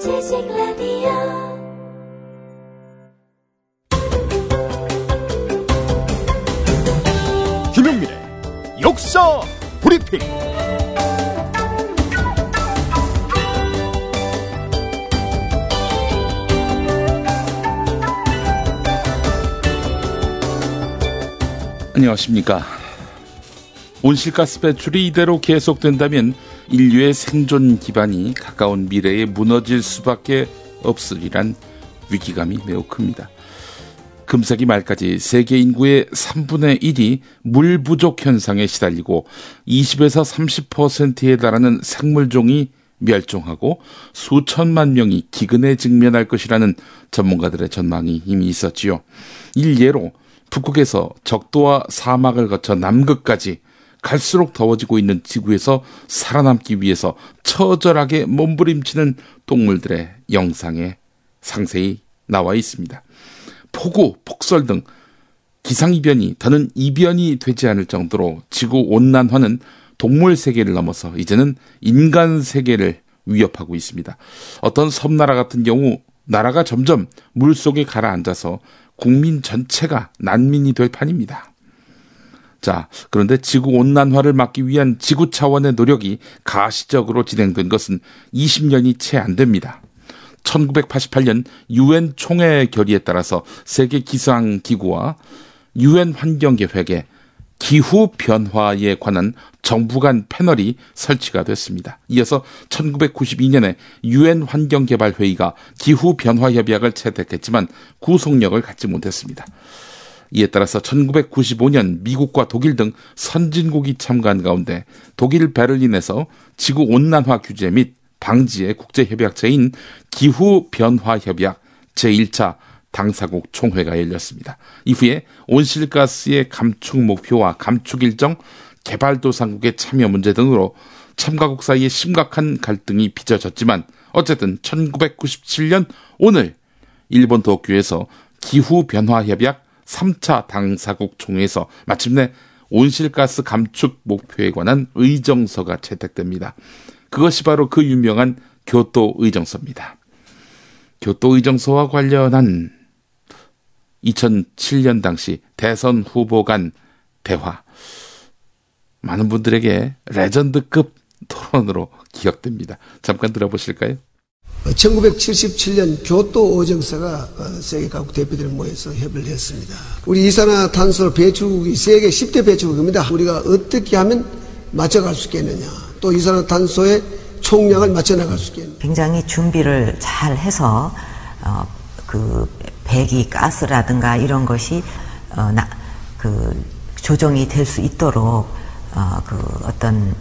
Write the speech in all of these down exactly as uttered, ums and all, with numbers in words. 지식 라디오 김용민의 역사 브리핑. 안녕하십니까. 온실가스 배출이 이대로 계속된다면 인류의 생존 기반이 가까운 미래에 무너질 수밖에 없으리란 위기감이 매우 큽니다. 금세기 말까지 세계 인구의 삼분의 일이 물 부족 현상에 시달리고 이십에서 삼십 퍼센트에 달하는 생물종이 멸종하고 수천만 명이 기근에 직면할 것이라는 전문가들의 전망이 이미 있었지요. 일례로 북극에서 적도와 사막을 거쳐 남극까지 갈수록 더워지고 있는 지구에서 살아남기 위해서 처절하게 몸부림치는 동물들의 영상에 상세히 나와 있습니다. 폭우, 폭설 등 기상이변이 더는 이변이 되지 않을 정도로 지구온난화는 동물 세계를 넘어서 이제는 인간 세계를 위협하고 있습니다. 어떤 섬나라 같은 경우 나라가 점점 물속에 가라앉아서 국민 전체가 난민이 될 판입니다. 자, 그런데 지구온난화를 막기 위한 지구 차원의 노력이 가시적으로 진행된 것은 이십 년이 채 안 됩니다. 천구백팔십팔 년 유엔 총회 결의에 따라서 세계 기상기구와 유엔 환경계획에 기후변화에 관한 정부 간 패널이 설치가 됐습니다. 이어서 천구백구십이 년에 유엔 환경개발회의가 기후변화협약을 채택했지만 구속력을 갖지 못했습니다. 이에 따라서 천구백구십오 년 미국과 독일 등 선진국이 참가한 가운데 독일 베를린에서 지구온난화 규제 및 방지의 국제협약체인 기후변화협약 제일 차 당사국 총회가 열렸습니다. 이후에 온실가스의 감축 목표와 감축 일정, 개발도상국의 참여 문제 등으로 참가국 사이에 심각한 갈등이 빚어졌지만 어쨌든 천구백구십칠 년 오늘 일본 도쿄에서 기후변화협약 삼 차 당사국 총회에서 마침내 온실가스 감축 목표에 관한 의정서가 채택됩니다. 그것이 바로 그 유명한 교토의정서입니다. 교토의정서와 관련한 이천칠 년 당시 대선 후보 간 대화, 많은 분들에게 레전드급 토론으로 기억됩니다. 잠깐 들어보실까요? 천구백칠십칠 년 교토의정서가 세계 각국 대표들이 모여서 협의를 했습니다. 우리 이산화탄소 배출국이 세계 십 대 배출국입니다. 우리가 어떻게 하면 맞춰갈 수 있겠느냐, 또 이산화탄소의 총량을 맞춰나갈 수 있겠느냐. 굉장히 준비를 잘 해서 어, 그 배기 가스라든가 이런 것이 어, 나, 그 조정이 될 수 있도록 어, 그 어떤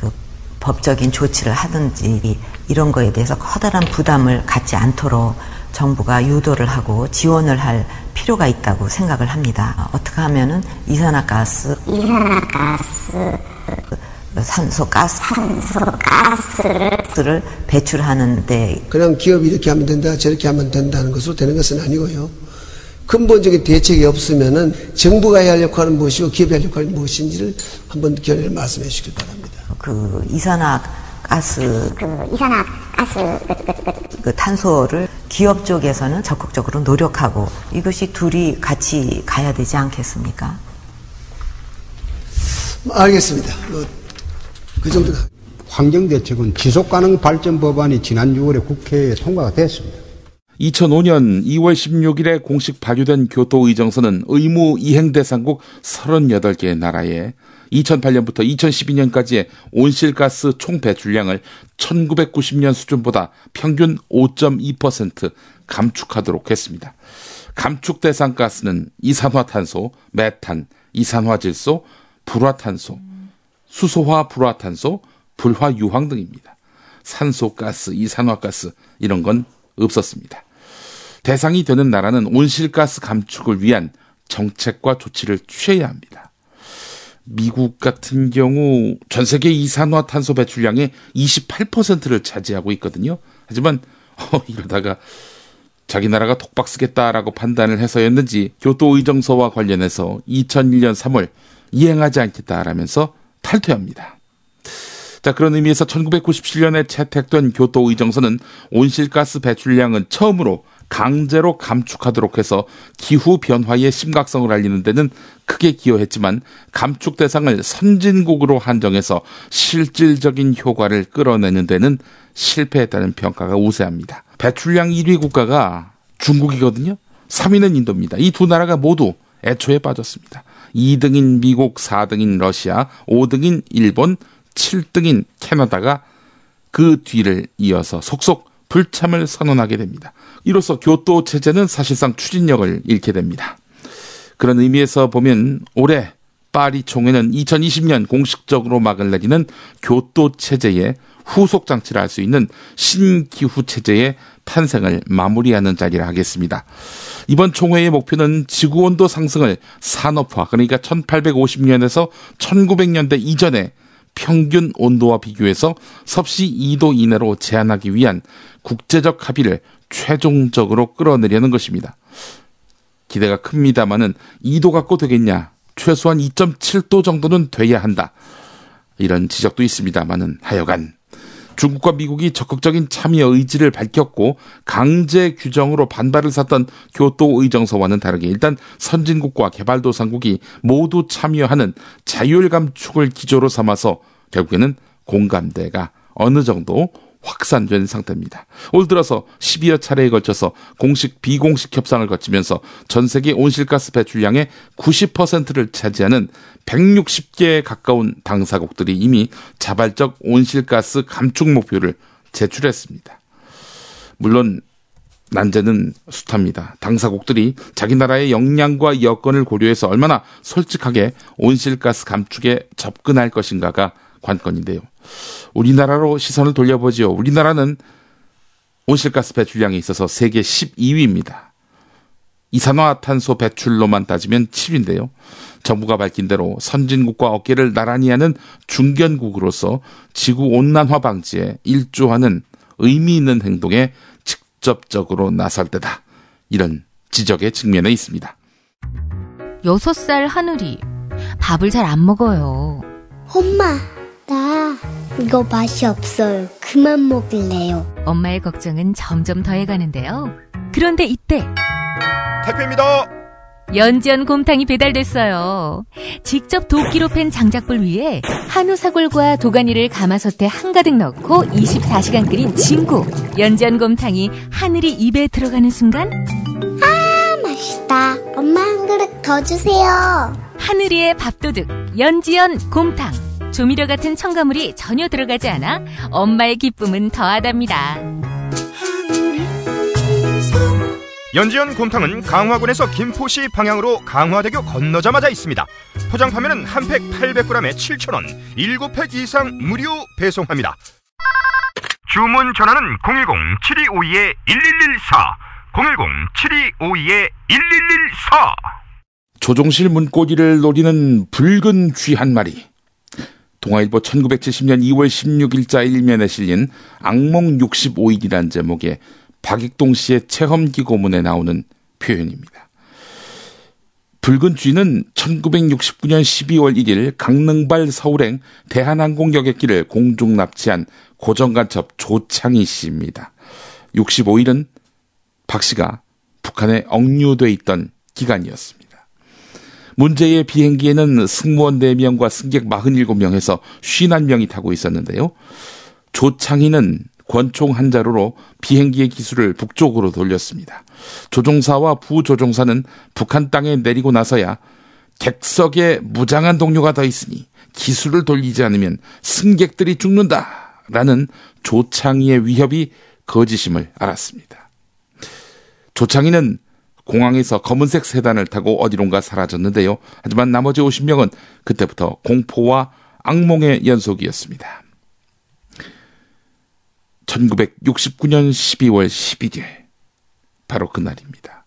그 법적인 조치를 하든지 이런 거에 대해서 커다란 부담을 갖지 않도록 정부가 유도를 하고 지원을 할 필요가 있다고 생각을 합니다. 어떻게 하면은 이산화가스, 이산화가스, 산소가스, 산소가스를 배출하는데 그냥 기업이 이렇게 하면 된다, 저렇게 하면 된다는 것으로 되는 것은 아니고요. 근본적인 대책이 없으면은 정부가 해야 할 역할은 무엇이고 기업이 할 역할은 무엇인지를 한번 견해를 말씀해 주시길 바랍니다. 그 이산화가스, 그 이산화가스, 그 탄소를 기업 쪽에서는 적극적으로 노력하고 이것이 둘이 같이 가야 되지 않겠습니까? 알겠습니다. 그 정도가. 환경대책은 지속가능 발전 법안이 지난 유월에 국회에 통과가 됐습니다. 이천오 년 이월 십육일에 공식 발효된 교토의정서는 의무 이행 대상국 서른여덟 개 나라에 이천팔 년부터 이천십이 년까지의 온실가스 총 배출량을 천구백구십 년 수준보다 평균 오 점 이 퍼센트 감축하도록 했습니다. 감축 대상 가스는 이산화탄소, 메탄, 이산화질소, 불화탄소, 수소화 불화탄소, 불화유황 등입니다. 산소가스, 이산화가스 이런 건 없었습니다. 대상이 되는 나라는 온실가스 감축을 위한 정책과 조치를 취해야 합니다. 미국 같은 경우 전 세계 이산화탄소 배출량의 이십팔 퍼센트를 차지하고 있거든요. 하지만 어, 이러다가 자기 나라가 독박 쓰겠다라고 판단을 해서였는지 교토의정서와 관련해서 이천일 년 삼월 이행하지 않겠다라면서 탈퇴합니다. 자, 그런 의미에서 천구백구십칠년에 채택된 교토의정서는 온실가스 배출량은 처음으로 강제로 감축하도록 해서 기후변화의 심각성을 알리는 데는 크게 기여했지만 감축 대상을 선진국으로 한정해서 실질적인 효과를 끌어내는 데는 실패했다는 평가가 우세합니다. 배출량 일 위 국가가 중국이거든요. 삼 위는 인도입니다. 이 두 나라가 모두 애초에 빠졌습니다. 이 등인 미국, 사 등인 러시아, 오 등인 일본, 칠 등인 캐나다가 그 뒤를 이어서 속속 불참을 선언하게 됩니다. 이로써 교토 체제는 사실상 추진력을 잃게 됩니다. 그런 의미에서 보면 올해 파리 총회는 이천이십년 공식적으로 막을 내리는 교토 체제의 후속 장치를 할 수 있는 신기후 체제의 탄생을 마무리하는 자리를 하겠습니다. 이번 총회의 목표는 지구온도 상승을 산업화, 그러니까 천팔백오십년에서 천구백년대 이전에 평균 온도와 비교해서 섭씨 이 도 이내로 제한하기 위한 국제적 합의를 최종적으로 끌어내려는 것입니다. 기대가 큽니다마는 이 도 갖고 되겠냐, 최소한 이 점 칠 도 정도는 돼야 한다, 이런 지적도 있습니다마는 하여간 중국과 미국이 적극적인 참여 의지를 밝혔고 강제 규정으로 반발을 샀던 교토의정서와는 다르게 일단 선진국과 개발도상국이 모두 참여하는 자율 감축을 기조로 삼아서 결국에는 공감대가 어느 정도 확산된 상태입니다. 올 들어서 십이여 차례에 걸쳐서 공식 비공식 협상을 거치면서 전 세계 온실가스 배출량의 구십 퍼센트를 차지하는 백육십개에 가까운 당사국들이 이미 자발적 온실가스 감축 목표를 제출했습니다. 물론 난제는 숱합니다. 당사국들이 자기 나라의 역량과 여건을 고려해서 얼마나 솔직하게 온실가스 감축에 접근할 것인가가 관건인데요. 우리나라로 시선을 돌려보지요. 우리나라는 온실가스 배출량에 있어서 세계 십이위입니다. 이산화탄소 배출로만 따지면 칠위인데요. 정부가 밝힌 대로 선진국과 어깨를 나란히 하는 중견국으로서 지구온난화 방지에 일조하는 의미 있는 행동에 직접적으로 나설 때다, 이런 지적의 측면에 있습니다. 여섯 살 하늘이 밥을 잘 안 먹어요. 엄마, 나 이거 맛이 없어요. 그만 먹을래요. 엄마의 걱정은 점점 더해가는데요. 그런데 이때 택배입니다. 연지연 곰탕이 배달됐어요. 직접 도끼로 팬 장작불 위에 한우 사골과 도가니를 가마솥에 한가득 넣고 이십사시간 끓인 진국 연지연 곰탕이 하늘이 입에 들어가는 순간, 아, 맛있다. 엄마 한 그릇 더 주세요. 하늘이의 밥도둑 연지연 곰탕. 조미료 같은 첨가물이 전혀 들어가지 않아 엄마의 기쁨은 더하답니다. 연지연 곰탕은 강화군에서 김포시 방향으로 강화대교 건너자마자 있습니다. 포장 판매는 한 팩 팔백그램에 칠천원, 일곱 팩 이상 무료 배송합니다. 주문 전화는 공일공 칠이오이 일일일사, 공일공 칠이오이 일일일사. 조종실 문고리를 노리는 붉은 쥐 한 마리. 동아일보 천구백칠십년 이월 십육일자 일면에 실린 악몽 육십오일이란 제목의 박익동 씨의 체험기 고문에 나오는 표현입니다. 붉은 쥐는 천구백육십구년 십이월 일일 강릉발 서울행 대한항공 여객기를 공중 납치한 고정간첩 조창희 씨입니다. 육십오일은 박 씨가 북한에 억류돼 있던 기간이었습니다. 문제의 비행기에는 승무원 네 명과 승객 사십칠명에서 오십일명이 타고 있었는데요. 조창희는 권총 한 자루로 비행기의 기수를 북쪽으로 돌렸습니다. 조종사와 부조종사는 북한 땅에 내리고 나서야 객석에 무장한 동료가 더 있으니 기수를 돌리지 않으면 승객들이 죽는다라는 조창희의 위협이 거짓임을 알았습니다. 조창희는 공항에서 검은색 세단을 타고 어디론가 사라졌는데요. 하지만 나머지 오십명은 그때부터 공포와 악몽의 연속이었습니다. 천구백육십구년 십이월 십일일, 바로 그날입니다.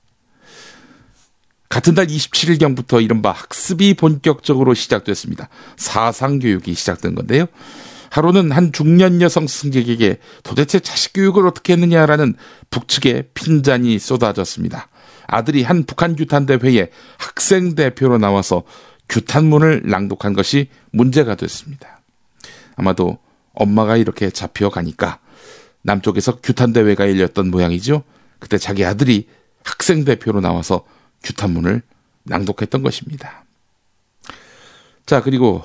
같은 달 이십칠일경부터 이른바 학습이 본격적으로 시작됐습니다. 사상교육이 시작된 건데요. 하루는 한 중년 여성 승객에게 도대체 자식 교육을 어떻게 했느냐라는 북측의 핀잔이 쏟아졌습니다. 아들이 한 북한 규탄대회에 학생 대표로 나와서 규탄문을 낭독한 것이 문제가 됐습니다. 아마도 엄마가 이렇게 잡혀가니까 남쪽에서 규탄대회가 열렸던 모양이죠. 그때 자기 아들이 학생대표로 나와서 규탄문을 낭독했던 것입니다. 자, 그리고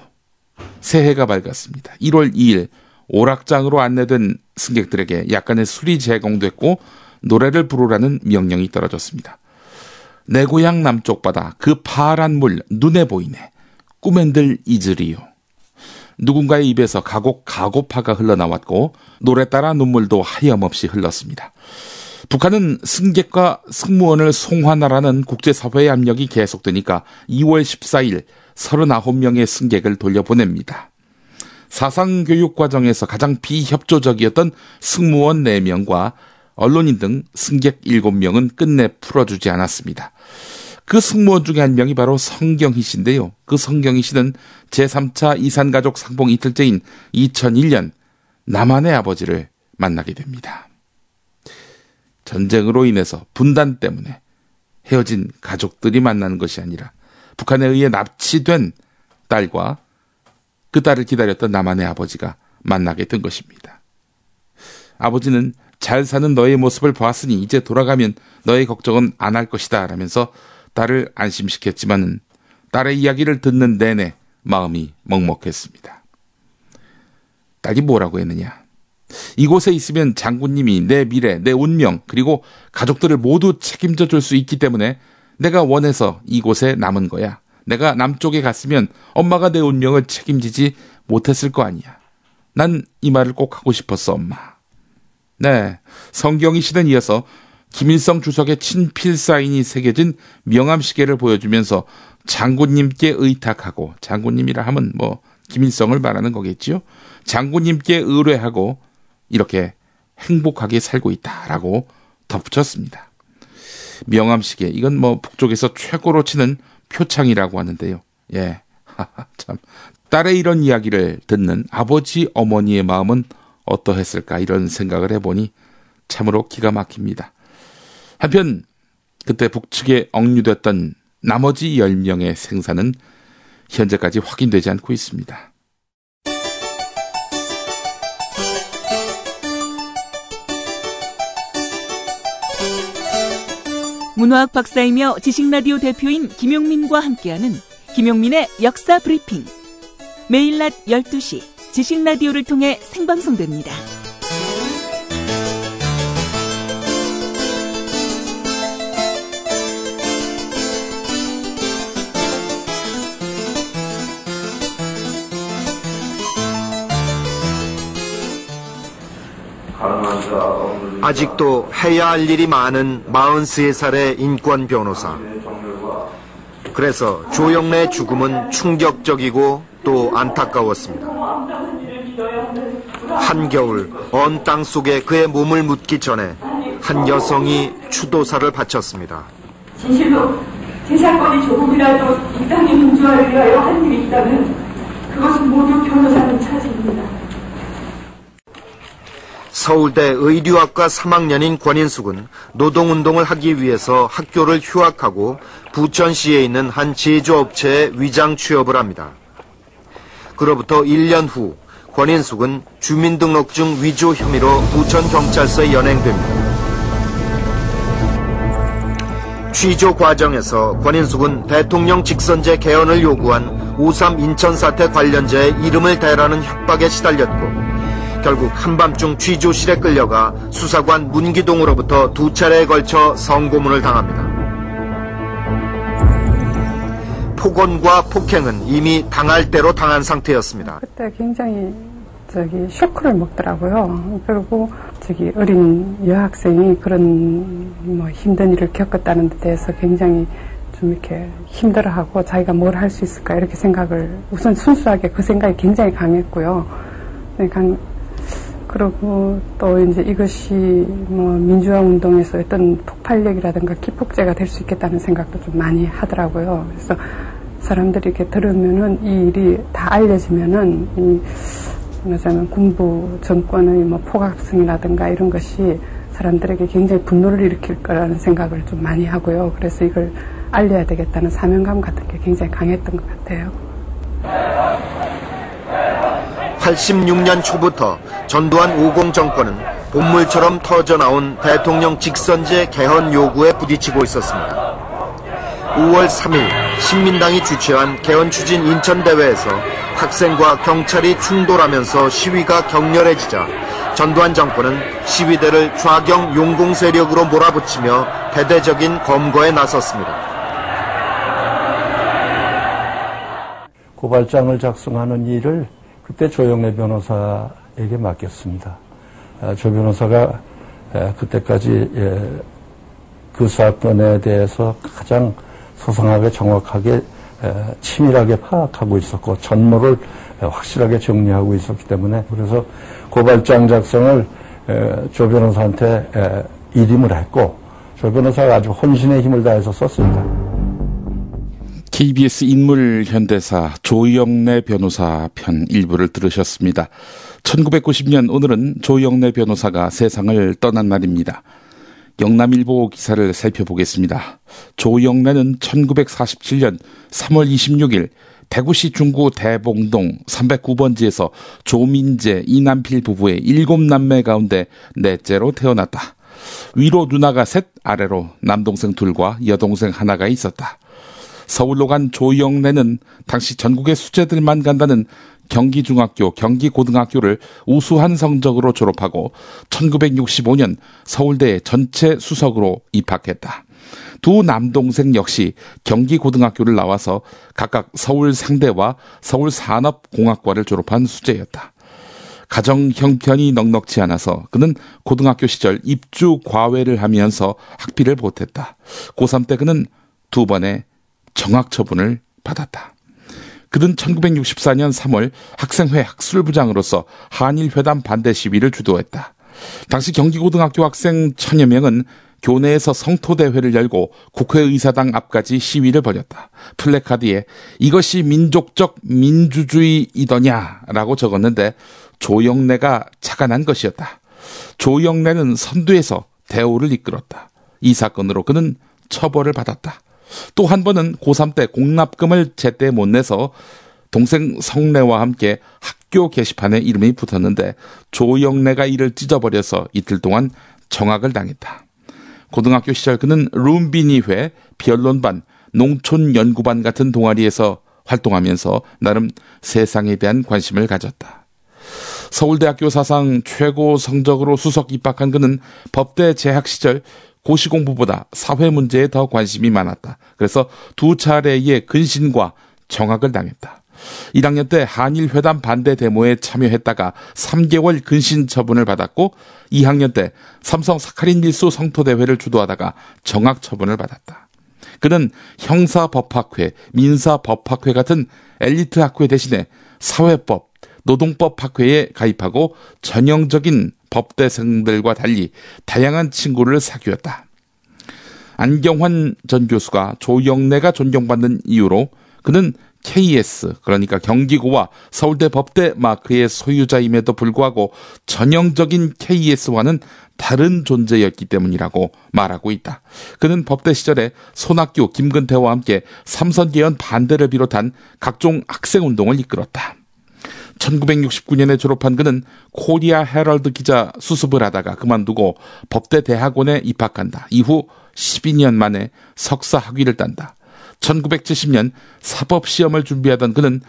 새해가 밝았습니다. 일월 이일 오락장으로 안내된 승객들에게 약간의 술이 제공됐고 노래를 부르라는 명령이 떨어졌습니다. 내 고향 남쪽 바다 그 파란 물 눈에 보이네. 꿈엔들 잊으리요. 누군가의 입에서 가곡 가고파가 흘러나왔고 노래 따라 눈물도 하염없이 흘렀습니다. 북한은 승객과 승무원을 송환하라는 국제사회의 압력이 계속되니까 이월 십사일 서른아홉 명의 승객을 돌려보냅니다. 사상교육 과정에서 가장 비협조적이었던 승무원 네 명과 언론인 등 승객 일곱 명은 끝내 풀어주지 않았습니다. 그 승무원 중에 한 명이 바로 성경희 씨인데요. 그 성경희 씨는 제삼 차 이산가족 상봉 이틀째인 이천일년 남한의 아버지를 만나게 됩니다. 전쟁으로 인해서 분단 때문에 헤어진 가족들이 만나는 것이 아니라 북한에 의해 납치된 딸과 그 딸을 기다렸던 남한의 아버지가 만나게 된 것입니다. 아버지는 잘 사는 너의 모습을 보았으니 이제 돌아가면 너의 걱정은 안 할 것이다 라면서 딸을 안심시켰지만 딸의 이야기를 듣는 내내 마음이 먹먹했습니다. 딸이 뭐라고 했느냐. 이곳에 있으면 장군님이 내 미래, 내 운명 그리고 가족들을 모두 책임져 줄 수 있기 때문에 내가 원해서 이곳에 남은 거야. 내가 남쪽에 갔으면 엄마가 내 운명을 책임지지 못했을 거 아니야. 난 이 말을 꼭 하고 싶었어, 엄마. 네, 성경희 씨는 이어서 김일성 주석의 친필 사인이 새겨진 명함시계를 보여주면서 장군님께 의탁하고, 장군님이라 하면 뭐 김일성을 말하는 거겠지요. 장군님께 의뢰하고 이렇게 행복하게 살고 있다라고 덧붙였습니다. 명함시계, 이건 뭐 북쪽에서 최고로 치는 표창이라고 하는데요. 예, 참 딸의 이런 이야기를 듣는 아버지 어머니의 마음은 어떠했을까 이런 생각을 해보니 참으로 기가 막힙니다. 한편 그때 북측에 억류됐던 나머지 열 명의 생사는 현재까지 확인되지 않고 있습니다. 문화학 박사이며 지식라디오 대표인 김용민과 함께하는 김용민의 역사 브리핑. 매일 낮 열두 시 지식라디오를 통해 생방송됩니다. 아직도 해야 할 일이 많은 마흔세 살의 인권 변호사. 그래서 조영래의 죽음은 충격적이고 또 안타까웠습니다. 한겨울 언 땅 속에 그의 몸을 묻기 전에 한 여성이 추도사를 바쳤습니다. 진실로 제 사건이 조금이라도 이 땅의 민주화를 위하여 한 일이 있다면 그것은 모두 변호사님 차지입니다. 서울대 의류학과 삼학년인 권인숙은 노동운동을 하기 위해서 학교를 휴학하고 부천시에 있는 한 제조업체에 위장 취업을 합니다. 그로부터 일 년 후 권인숙은 주민등록증 위조 혐의로 부천경찰서에 연행됩니다. 취조 과정에서 권인숙은 대통령 직선제 개헌을 요구한 오삼 인천사태 관련자의 이름을 대라는 협박에 시달렸고 결국 한밤중 취조실에 끌려가 수사관 문기동으로부터 두 차례에 걸쳐 성고문을 당합니다. 폭언과 폭행은 이미 당할 대로 당한 상태였습니다. 그때 굉장히 저기 쇼크를 먹더라고요. 그리고 저기 어린 여학생이 그런 뭐 힘든 일을 겪었다는 데 대해서 굉장히 좀 이렇게 힘들어하고 자기가 뭘 할 수 있을까 이렇게 생각을 우선 순수하게 그 생각이 굉장히 강했고요. 그러니까 그리고 또 이제 이것이 뭐 민주화 운동에서 어떤 폭발력이라든가 기폭제가 될 수 있겠다는 생각도 좀 많이 하더라고요. 그래서 사람들이 이렇게 들으면은 이 일이 다 알려지면은 이 뭐냐면 군부 정권의 뭐 포각성이라든가 이런 것이 사람들에게 굉장히 분노를 일으킬 거라는 생각을 좀 많이 하고요. 그래서 이걸 알려야 되겠다는 사명감 같은 게 굉장히 강했던 것 같아요. 천구백팔십육 년 초부터 전두환 오공 정권은 봇물처럼 터져나온 대통령 직선제 개헌 요구에 부딪히고 있었습니다. 오월 삼일 신민당이 주최한 개헌 추진 인천대회에서 학생과 경찰이 충돌하면서 시위가 격렬해지자 전두환 정권은 시위대를 좌경 용공 세력으로 몰아붙이며 대대적인 검거에 나섰습니다. 고발장을 작성하는 일을 그때 조영래 변호사에게 맡겼습니다. 조 변호사가 그때까지 그 사건에 대해서 가장 소상하게 정확하게 치밀하게 파악하고 있었고 전모를 확실하게 정리하고 있었기 때문에 그래서 고발장 작성을 조 변호사한테 일임을 했고 조 변호사가 아주 혼신의 힘을 다해서 썼습니다. 케이비에스 인물현대사 조영래 변호사 편 일부를 들으셨습니다. 천구백구십 년 오늘은 조영래 변호사가 세상을 떠난 날입니다. 영남일보 기사를 살펴보겠습니다. 조영래는 천구백사십칠 년 삼월 이십육일 대구시 중구 대봉동 삼백구 번지에서 조민재, 이남필 부부의 일곱 남매 가운데 넷째로 태어났다. 위로 누나가 셋, 아래로 남동생 둘과 여동생 하나가 있었다. 서울로 간 조영래는 당시 전국의 수재들만 간다는 경기중학교, 경기고등학교를 우수한 성적으로 졸업하고 천구백육십오 년 서울대 전체 수석으로 입학했다. 두 남동생 역시 경기고등학교를 나와서 각각 서울상대와 서울산업공학과를 졸업한 수재였다. 가정 형편이 넉넉지 않아서 그는 고등학교 시절 입주 과외를 하면서 학비를 보탰다. 고삼 때 그는 두 번의 정학 처분을 받았다. 그는 천구백육십사 년 삼월 학생회 학술부장으로서 한일회담 반대 시위를 주도했다. 당시 경기고등학교 학생 천여 명은 교내에서 성토대회를 열고 국회의사당 앞까지 시위를 벌였다. 플래카드에 이것이 민족적 민주주의이더냐라고 적었는데 조영래가 착안한 것이었다. 조영래는 선두에서 대오를 이끌었다. 이 사건으로 그는 처벌을 받았다. 또 한 번은 고삼 때 공납금을 제때 못 내서 동생 성래와 함께 학교 게시판에 이름이 붙었는데 조영래가 이를 찢어버려서 이틀 동안 정학을 당했다. 고등학교 시절 그는 룸비니회, 변론반, 농촌연구반 같은 동아리에서 활동하면서 나름 세상에 대한 관심을 가졌다. 서울대학교 사상 최고 성적으로 수석 입학한 그는 법대 재학 시절 고시공부보다 사회 문제에 더 관심이 많았다. 그래서 두 차례의 근신과 정학을 당했다. 일 학년 때 한일회담 반대 데모에 참여했다가 삼 개월 근신 처분을 받았고 이 학년 때 삼성 사카린 밀수 성토대회를 주도하다가 정학 처분을 받았다. 그는 형사법학회, 민사법학회 같은 엘리트 학회 대신에 사회법, 노동법 학회에 가입하고 전형적인 법대생들과 달리 다양한 친구를 사귀었다. 안경환 전 교수가 조영래가 존경받는 이유로 그는 케이에스, 그러니까 경기고와 서울대 법대 마크의 소유자임에도 불구하고 전형적인 케이에스와는 다른 존재였기 때문이라고 말하고 있다. 그는 법대 시절에 손학규, 김근태와 함께 삼선개헌 반대를 비롯한 각종 학생운동을 이끌었다. 천구백육십구 년에 졸업한 그는 코리아 헤럴드 기자 수습을 하다가 그만두고 법대 대학원에 입학한다. 이후 십이 년 만에 석사 학위를 딴다. 천구백칠십 년 사법시험을 준비하던 그는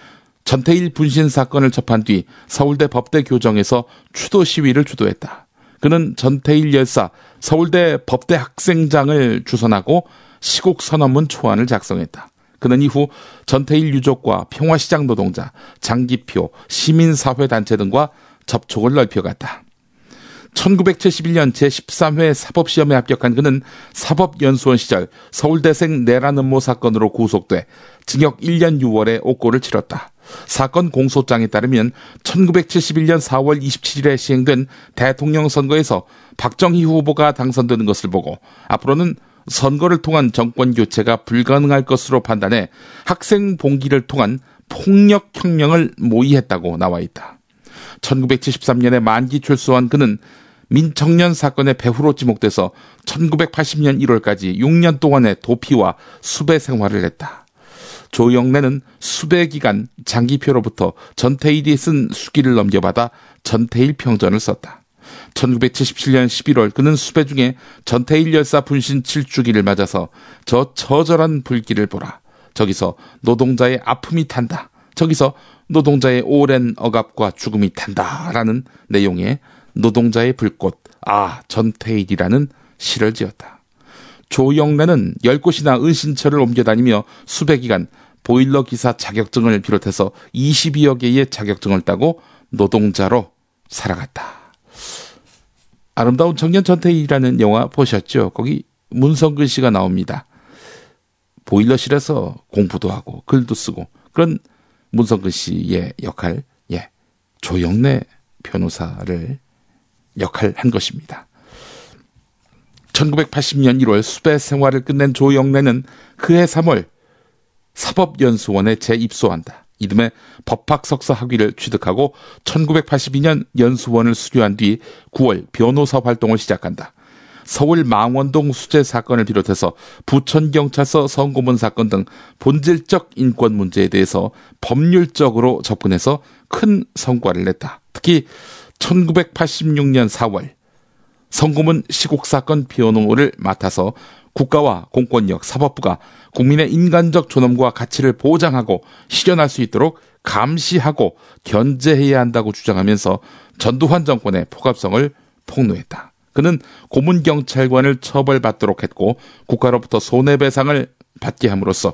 전태일 분신 사건을 접한 뒤 서울대 법대 교정에서 추도 시위를 주도했다. 그는 전태일 열사, 서울대 법대 학생장을 주선하고 시국 선언문 초안을 작성했다. 그는 이후 전태일 유족과 평화시장 노동자, 장기표, 시민사회단체 등과 접촉을 넓혀갔다. 천구백칠십일 년 제십삼 회 사법시험에 합격한 그는 사법연수원 시절 서울대생 내란 음모 사건으로 구속돼 징역 일 년 유월에 옥고를 치렀다. 사건 공소장에 따르면 천구백칠십일 년 사월 이십칠일에 시행된 대통령 선거에서 박정희 후보가 당선되는 것을 보고 앞으로는 선거를 통한 정권 교체가 불가능할 것으로 판단해 학생 봉기를 통한 폭력혁명을 모의했다고 나와 있다. 천구백칠십삼 년에 만기 출소한 그는 민청년 사건의 배후로 지목돼서 천구백팔십 년 일월까지 육 년 동안의 도피와 수배 생활을 했다. 조영래는 수배기간 장기표로부터 전태일이 쓴 수기를 넘겨받아 전태일 평전을 썼다. 천구백칠십칠년 십일월 그는 수배 중에 전태일 열사 분신 칠주기를 맞아서 저 처절한 불길을 보라. 저기서 노동자의 아픔이 탄다. 저기서 노동자의 오랜 억압과 죽음이 탄다라는 내용의 노동자의 불꽃, 아 전태일이라는 시를 지었다. 조영래는 열 곳이나 은신처를 옮겨다니며 수배기간 보일러 기사 자격증을 비롯해서 이십이여 개의 자격증을 따고 노동자로 살아갔다. 아름다운 청년 전태일이라는 영화 보셨죠? 거기 문성근 씨가 나옵니다. 보일러실에서 공부도 하고 글도 쓰고 그런 문성근 씨의 역할, 예, 조영래 변호사를 역할한 것입니다. 천구백팔십년 일월 수배 생활을 끝낸 조영래는 그해 삼월 사법연수원에 재입소한다. 이듬해 법학석사 학위를 취득하고 천구백팔십이년 연수원을 수료한 뒤 구월 변호사 활동을 시작한다. 서울 망원동 수재 사건을 비롯해서 부천경찰서 성고문 사건 등 본질적 인권 문제에 대해서 법률적으로 접근해서 큰 성과를 냈다. 특히 천구백팔십육년 사월 성고문 시국사건 변호를 맡아서 국가와 공권력, 사법부가 국민의 인간적 존엄과 가치를 보장하고 실현할 수 있도록 감시하고 견제해야 한다고 주장하면서 전두환 정권의 폭압성을 폭로했다. 그는 고문경찰관을 처벌받도록 했고 국가로부터 손해배상을 받게 함으로써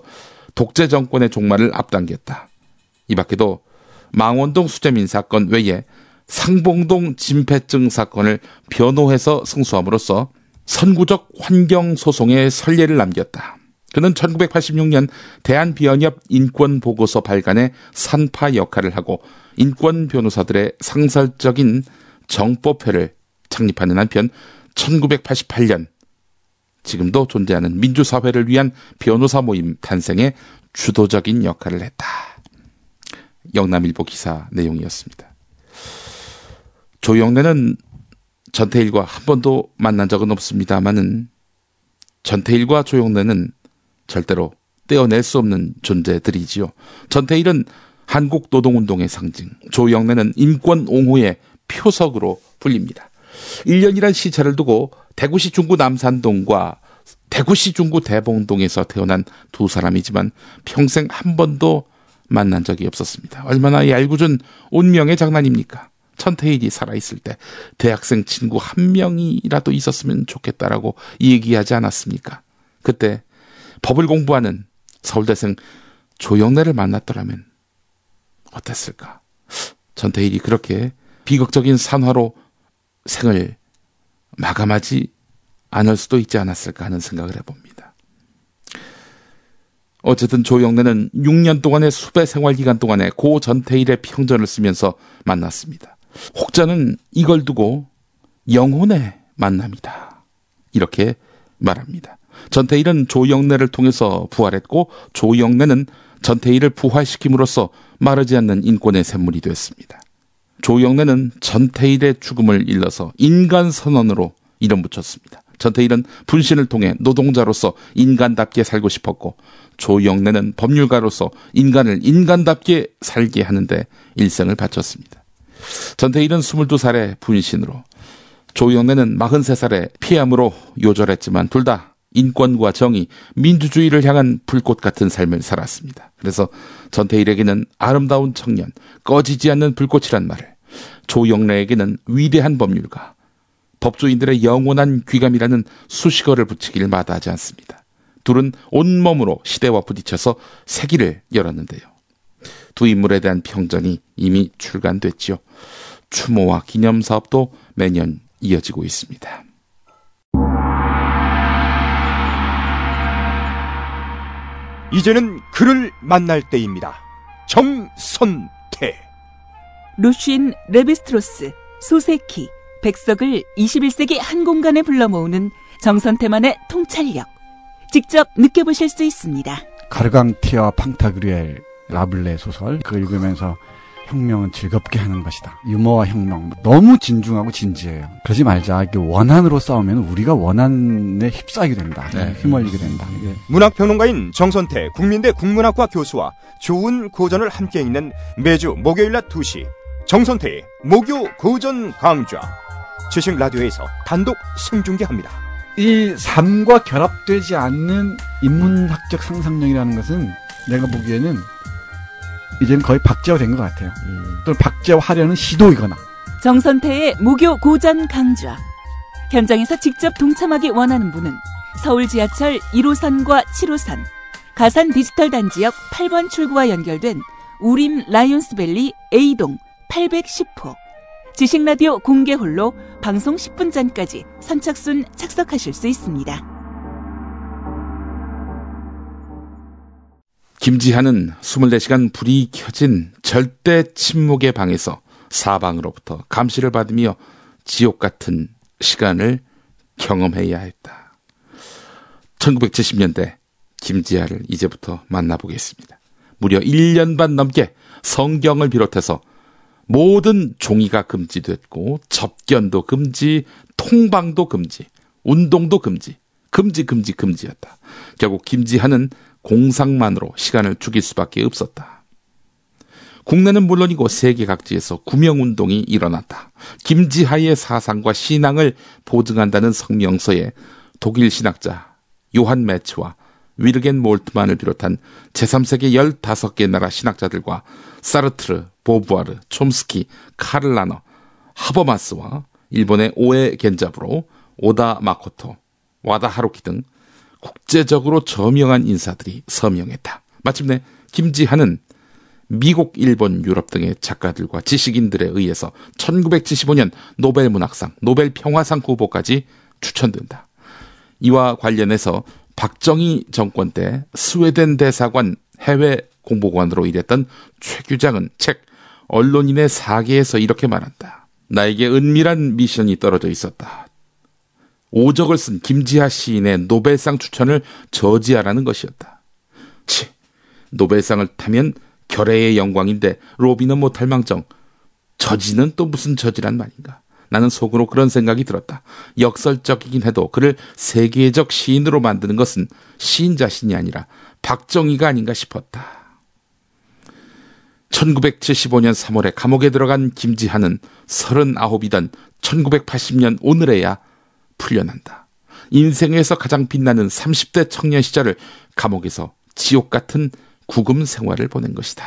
독재 정권의 종말을 앞당겼다. 이 밖에도 망원동 수재민 사건 외에 상봉동 진폐증 사건을 변호해서 승소함으로써 선구적 환경소송의 선례를 남겼다. 그는 천구백팔십육년 대한비연협 인권보고서 발간의 산파 역할을 하고 인권변호사들의 상설적인 정법회를 창립하는 한편 천구백팔십팔년 지금도 존재하는 민주사회를 위한 변호사 모임 탄생에 주도적인 역할을 했다. 영남일보 기사 내용이었습니다. 조영래는 전태일과 한 번도 만난 적은 없습니다만은 전태일과 조영래는 절대로 떼어낼 수 없는 존재들이지요. 전태일은 한국 노동운동의 상징, 조영래는 인권 옹호의 표석으로 불립니다. 일 년이란 시차를 두고 대구시 중구 남산동과 대구시 중구 대봉동에서 태어난 두 사람이지만 평생 한 번도 만난 적이 없었습니다. 얼마나 얄궂은 운명의 장난입니까? 전태일이 살아있을 때 대학생 친구 한 명이라도 있었으면 좋겠다라고 얘기하지 않았습니까? 그때 법을 공부하는 서울대생 조영래를 만났더라면 어땠을까? 전태일이 그렇게 비극적인 산화로 생을 마감하지 않을 수도 있지 않았을까 하는 생각을 해봅니다. 어쨌든 조영래는 육 년 동안의 수배 생활 기간 동안에 고 전태일의 평전을 쓰면서 만났습니다. 혹자는 이걸 두고 영혼의 만남이다 이렇게 말합니다. 전태일은 조영래를 통해서 부활했고 조영래는 전태일을 부활시킴으로써 마르지 않는 인권의 샘물이 됐습니다. 조영래는 전태일의 죽음을 일러서 인간선언으로 이름 붙였습니다. 전태일은 분신을 통해 노동자로서 인간답게 살고 싶었고 조영래는 법률가로서 인간을 인간답게 살게 하는데 일생을 바쳤습니다. 전태일은 스물두 살에 분신으로 조영래는 마흔세 살에 피함으로 요절했지만 둘 다 인권과 정의, 민주주의를 향한 불꽃 같은 삶을 살았습니다. 그래서 전태일에게는 아름다운 청년, 꺼지지 않는 불꽃이란 말을, 조영래에게는 위대한 법률가, 법조인들의 영원한 귀감이라는 수식어를 붙이길 마다하지 않습니다. 둘은 온몸으로 시대와 부딪혀서 세기를 열었는데요. 두 인물에 대한 평전이 이미 출간됐지요. 추모와 기념사업도 매년 이어지고 있습니다. 이제는 그를 만날 때입니다. 정선태. 루쉰, 레비스트로스, 소세키, 백석을 이십일 세기 한 공간에 불러 모으는 정선태만의 통찰력 직접 느껴보실 수 있습니다. 가르강티와 팡타그리엘 라블레 소설, 그걸 읽으면서 혁명은 즐겁게 하는 것이다. 유머와 혁명. 너무 진중하고 진지해요. 그러지 말자. 이게 원한으로 싸우면 우리가 원한에 휩싸이게 된다. 네. 휘말리게 된다. 네. 문학평론가인 정선태 국민대 국문학과 교수와 좋은 고전을 함께 읽는 매주 목요일 낮 두 시 정선태의 목요 고전 강좌. 지식 라디오에서 단독 생중계합니다. 이 삶과 결합되지 않는 인문학적 상상력이라는 것은 내가 보기에는 이제는 거의 박제화 된 것 같아요. 음. 또는 박제화하려는 시도이거나. 정선태의 목요 고전 강좌. 현장에서 직접 동참하기 원하는 분은 서울 지하철 일 호선과 칠 호선, 가산 디지털단지역 팔 번 출구와 연결된 우림 라이온스밸리 A동 팔백십 호. 지식라디오 공개홀로 방송 십 분 전까지 선착순 착석하실 수 있습니다. 김지하는 이십사 시간 불이 켜진 절대 침묵의 방에서 사방으로부터 감시를 받으며 지옥 같은 시간을 경험해야 했다. 천구백칠십 년대 김지하를 이제부터 만나보겠습니다. 무려 일 년 반 넘게 성경을 비롯해서 모든 종이가 금지됐고 접견도 금지, 통방도 금지, 운동도 금지, 금지, 금지, 금지였다. 결국 김지하는 공상만으로 시간을 죽일 수밖에 없었다. 국내는 물론이고 세계 각지에서 구명운동이 일어났다. 김지하의 사상과 신앙을 보증한다는 성명서에 독일 신학자 요한 메츠와 위르겐 몰트만을 비롯한 제삼 세기 열다섯 개 나라 신학자들과 사르트르, 보부아르, 촘스키, 카를 라너, 하버마스와 일본의 오에 겐자부로, 오다 마코토, 와다 하루키 등 국제적으로 저명한 인사들이 서명했다. 마침내 김지하는 미국, 일본, 유럽 등의 작가들과 지식인들에 의해서 천구백칠십오 년 노벨 문학상, 노벨 평화상 후보까지 추천된다. 이와 관련해서 박정희 정권 때 스웨덴 대사관 해외 공보관으로 일했던 최규장은 책 언론인의 사계에서 이렇게 말한다. 나에게 은밀한 미션이 떨어져 있었다. 오적을 쓴 김지하 시인의 노벨상 추천을 저지하라는 것이었다. 치, 노벨상을 타면 결혜의 영광인데 로비는 못할 망정. 저지는 또 무슨 저지란 말인가. 나는 속으로 그런 생각이 들었다. 역설적이긴 해도 그를 세계적 시인으로 만드는 것은 시인 자신이 아니라 박정희가 아닌가 싶었다. 천구백칠십오 년 삼월에 감옥에 들어간 김지하는 서른아홉이던 천구백팔십 년 오늘에야 풀려난다. 인생에서 가장 빛나는 삼십 대 청년 시절을 감옥에서 지옥 같은 구금 생활을 보낸 것이다.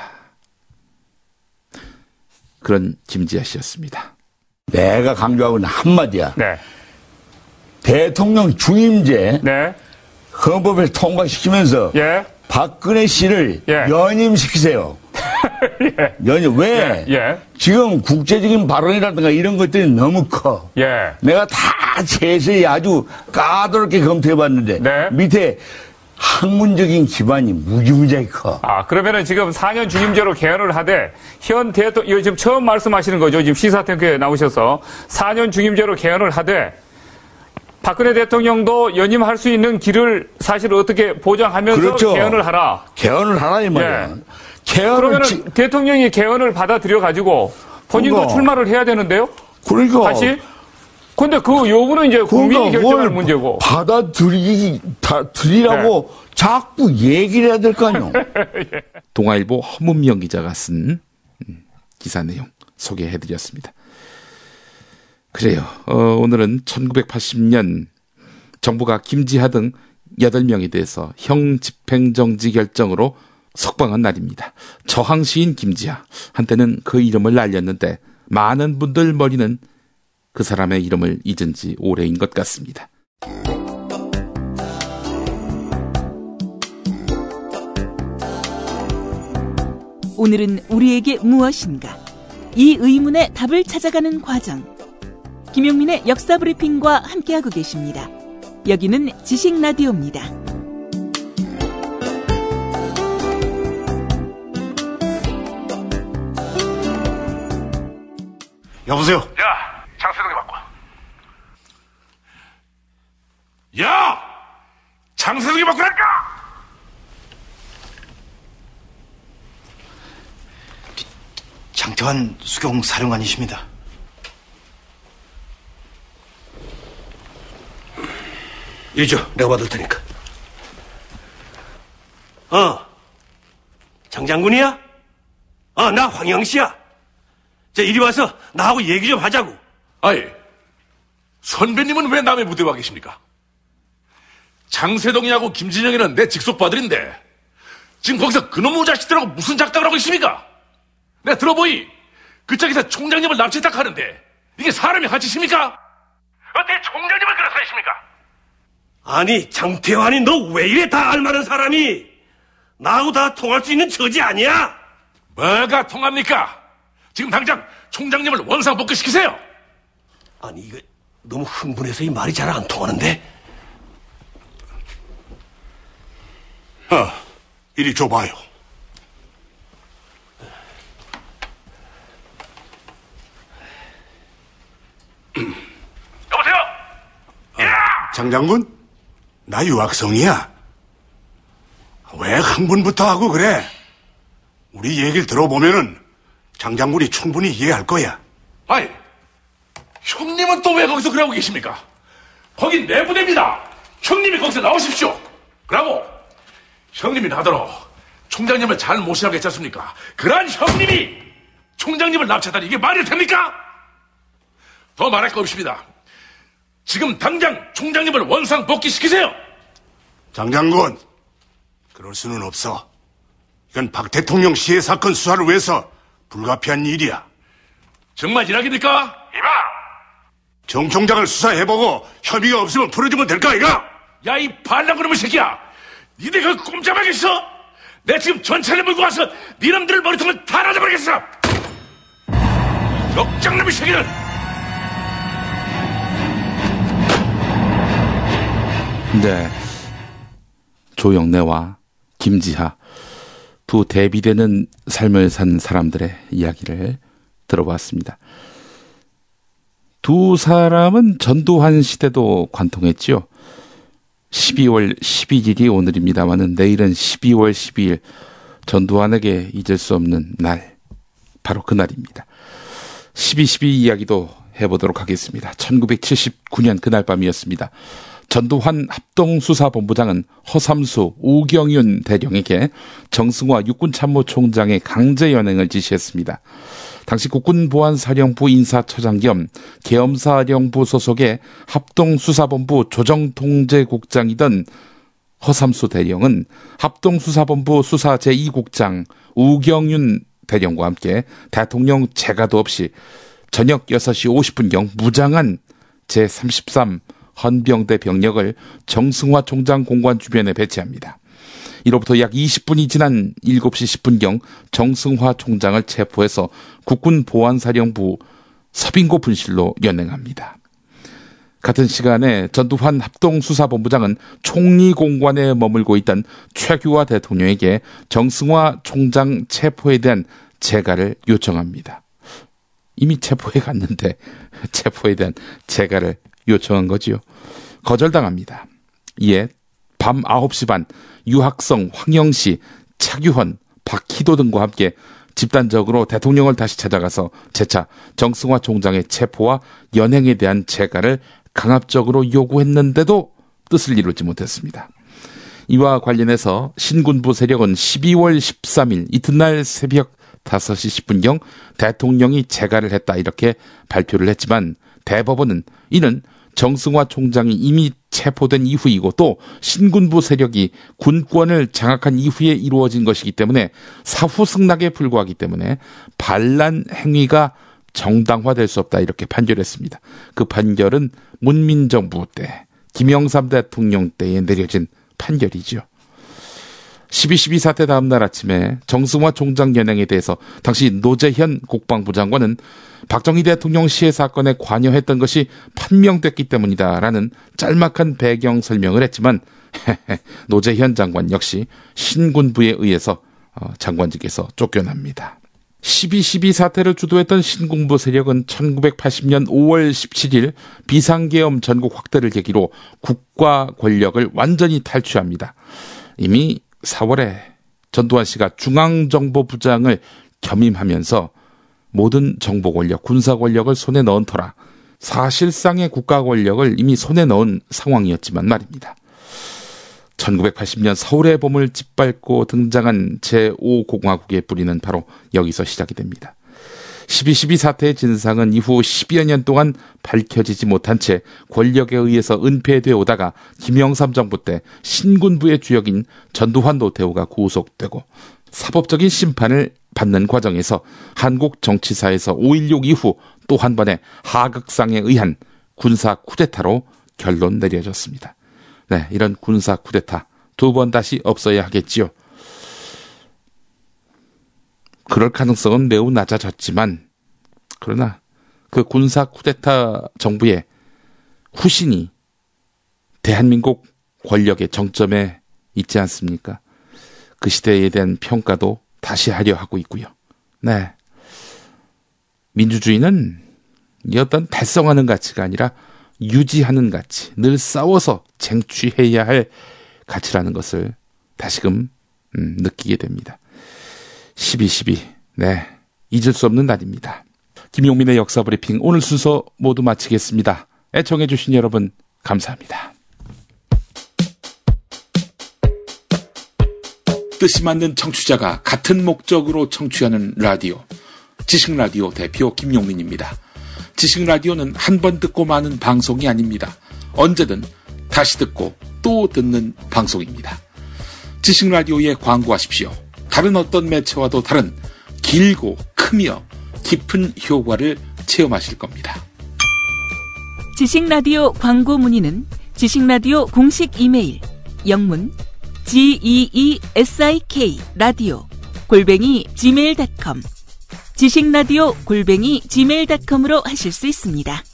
그런 김지하 씨였습니다. 내가 강조하고는 한마디야. 네. 대통령 중임제 네. 헌법을 통과시키면서 예. 박근혜 씨를 예. 연임시키세요. 예. 연임 왜? 예. 예. 지금 국제적인 발언이라든가 이런 것들이 너무 커. 예. 내가 다 세세히 아주 까다롭게 검토해봤는데 네. 밑에 학문적인 기반이 무지무지하게 커. 아, 그러면은 지금 사 년 중임제로 개헌을 하되 현 대통령 지금 처음 말씀하시는 거죠. 지금 시사탱크에 나오셔서 사 년 중임제로 개헌을 하되 박근혜 대통령도 연임할 수 있는 길을 사실 어떻게 보장하면서 그렇죠. 개헌을 하라. 개헌을 하라 이 말이야. 예. 그러면은 지... 대통령이 개헌을 받아들여 가지고 본인도 그러니까. 출마를 해야 되는데요. 그러니까 다시. 근데 그 요구는 이제 국민이 결정할 문제고. 받아들이기, 받아들이라고 네. 자꾸 얘기를 해야 될 거 아니요. 예. 동아일보 허문명 기자가 쓴 기사 내용 소개해드렸습니다. 그래요. 어, 오늘은 천구백팔십 년 정부가 김지하 등 여덟 명에 대해서 형 집행정지 결정으로 석방한 날입니다. 저항시인 김지하. 한때는 그 이름을 날렸는데 많은 분들 머리는 그 사람의 이름을 잊은 지 오래인 것 같습니다. 오늘은 우리에게 무엇인가? 이 의문의 답을 찾아가는 과정. 김용민의 역사 브리핑과 함께하고 계십니다. 여기는 지식 라디오입니다. 여보세요? 야! 장세동이 바꿔. 야! 장세동이 바꾸라니까! 장, 전 수경사령관이십니다. 이죠, 내가 받을 테니까. 어, 장 장군이야? 어, 나 황영시야. 자, 이리 와서 나하고 얘기 좀 하자고. 아이, 선배님은 왜 남의 무대에 와 계십니까? 장세동이하고 김진영이는 내 직속바들인데 지금 거기서 그놈의 자식들하고 무슨 작당을 하고 있습니까? 내가 들어보이 그 짝에서 총장님을 납치했다 하는데 이게 사람이 하짓입니까? 어떻게 총장님을 그렇게 하십니까? 아니, 장태환이 너 왜 이래 다 알만한 사람이 나하고 다 통할 수 있는 처지 아니야? 뭐가 통합니까? 지금 당장 총장님을 원상 복귀시키세요. 아니, 이거 너무 흥분해서 이 말이 잘 안 통하는데. 어, 이리 줘봐요. 여보세요? 어, 장장군? 나 유학성이야. 왜 흥분부터 하고 그래? 우리 얘기를 들어보면은 장장군이 충분히 이해할 거야. 아이, 형님은 또 왜 거기서 그러고 계십니까? 거긴 내 부대입니다. 형님이 거기서 나오십시오. 그러고 형님이 나더러 총장님을 잘 모시라고 했지 않습니까? 그런 형님이 총장님을 납치하다니 이게 말이 됩니까? 더 말할 거 없습니다. 지금 당장 총장님을 원상 복귀시키세요. 장장군, 그럴 수는 없어. 이건 박 대통령 시해 사건 수사를 위해서 불가피한 일이야. 정말 이락입니까? 이봐! 정 총장을 수사해보고 협의가 없으면 풀어주면 될까, 이가? 야, 이 반란그놈의 새끼야! 니네 그 꼼짝하게 있어? 내가 지금 전차를 몰고 와서 니놈들을 머리통을 다 날려버리겠어! 역장놈의 새끼는! 네, 조영래와 김지하 두 대비되는 삶을 산 사람들의 이야기를 들어봤습니다. 두 사람은 전두환 시대도 관통했지요. 십이월 십일일이 오늘입니다마는 내일은 십이월 십이일, 전두환에게 잊을 수 없는 날, 바로 그날입니다. 십이 십이 이야기도 해보도록 하겠습니다. 천구백칠십구년 그날 밤이었습니다. 전두환 합동수사본부장은 허삼수, 우경윤 대령에게 정승화 육군참모총장의 강제연행을 지시했습니다. 당시 국군보안사령부 인사처장 겸 계엄사령부 소속의 합동수사본부 조정통제국장이던 허삼수 대령은 합동수사본부 수사 제이국장 우경윤 대령과 함께 대통령 재가도 없이 저녁 여섯시 오십분경 무장한 제삼십삼 헌병대 병력을 정승화 총장 공관 주변에 배치합니다. 이로부터 약 이십분이 지난 일곱시 십분경 정승화 총장을 체포해서 국군보안사령부 서빙고 분실로 연행합니다. 같은 시간에 전두환 합동수사본부장은 총리 공관에 머물고 있던 최규하 대통령에게 정승화 총장 체포에 대한 재가를 요청합니다. 이미 체포해 갔는데 체포에 대한 재가를 요청한 거지요. 거절당합니다. 이에 밤 아홉시 반 유학성, 황영시, 차규헌, 박희도 등과 함께 집단적으로 대통령을 다시 찾아가서 재차 정승화 총장의 체포와 연행에 대한 재가를 강압적으로 요구했는데도 뜻을 이루지 못했습니다. 이와 관련해서 신군부 세력은 십이월 십삼일 이튿날 새벽 다섯시 십분경 대통령이 재가를 했다 이렇게 발표를 했지만 대법원은 이는 정승화 총장이 이미 체포된 이후이고 또 신군부 세력이 군권을 장악한 이후에 이루어진 것이기 때문에 사후 승낙에 불과하기 때문에 반란 행위가 정당화될 수 없다 이렇게 판결했습니다. 그 판결은 문민정부 때 김영삼 대통령 때에 내려진 판결이죠. 십이 십이 사태 다음 날 아침에 정승화 총장 연행에 대해서 당시 노재현 국방부 장관은 박정희 대통령 시해 사건에 관여했던 것이 판명됐기 때문이다라는 짤막한 배경 설명을 했지만 노재현 장관 역시 신군부에 의해서 장관직에서 쫓겨납니다. 십이 십이 사태를 주도했던 신군부 세력은 천구백팔십년 오월 십칠일 비상계엄 전국 확대를 계기로 국가 권력을 완전히 탈취합니다. 이미 사월에 전두환 씨가 중앙정보부장을 겸임하면서 모든 정보 권력, 군사 권력을 손에 넣은 터라 사실상의 국가 권력을 이미 손에 넣은 상황이었지만 말입니다. 천구백팔십 년 서울의 봄을 짓밟고 등장한 제오 공화국의 뿌리는 바로 여기서 시작이 됩니다. 십이 십이 사태의 진상은 이후 십여 년 동안 밝혀지지 못한 채 권력에 의해서 은폐되어 오다가 김영삼 정부 때 신군부의 주역인 전두환 노태우가 구속되고 사법적인 심판을 받는 과정에서 한국 정치사에서 오일육 이후 또 한 번의 하극상에 의한 군사 쿠데타로 결론 내려졌습니다. 네, 이런 군사 쿠데타 두 번 다시 없어야 하겠지요. 그럴 가능성은 매우 낮아졌지만 그러나 그 군사 쿠데타 정부의 후신이 대한민국 권력의 정점에 있지 않습니까? 그 시대에 대한 평가도 다시 하려 하고 있고요. 네, 민주주의는 이 어떤 달성하는 가치가 아니라 유지하는 가치, 늘 싸워서 쟁취해야 할 가치라는 것을 다시금 음, 느끼게 됩니다. 십이 십이, 네, 잊을 수 없는 날입니다. 김용민의 역사브리핑, 오늘 순서 모두 마치겠습니다. 애청해 주신 여러분 감사합니다. 뜻이 맞는 청취자가 같은 목적으로 청취하는 라디오, 지식라디오 대표 김용민입니다. 지식라디오는 한 번 듣고 마는 방송이 아닙니다. 언제든 다시 듣고 또 듣는 방송입니다. 지식라디오에 광고하십시오. 다른 어떤 매체와도 다른 길고 크며 깊은 효과를 체험하실 겁니다. 지식라디오 광고 문의는 지식라디오 공식 이메일 영문 지이이에스아이케이라디오 골뱅이 지메일 닷컴 지식라디오 골뱅이 지메일 닷컴으로 하실 수 있습니다.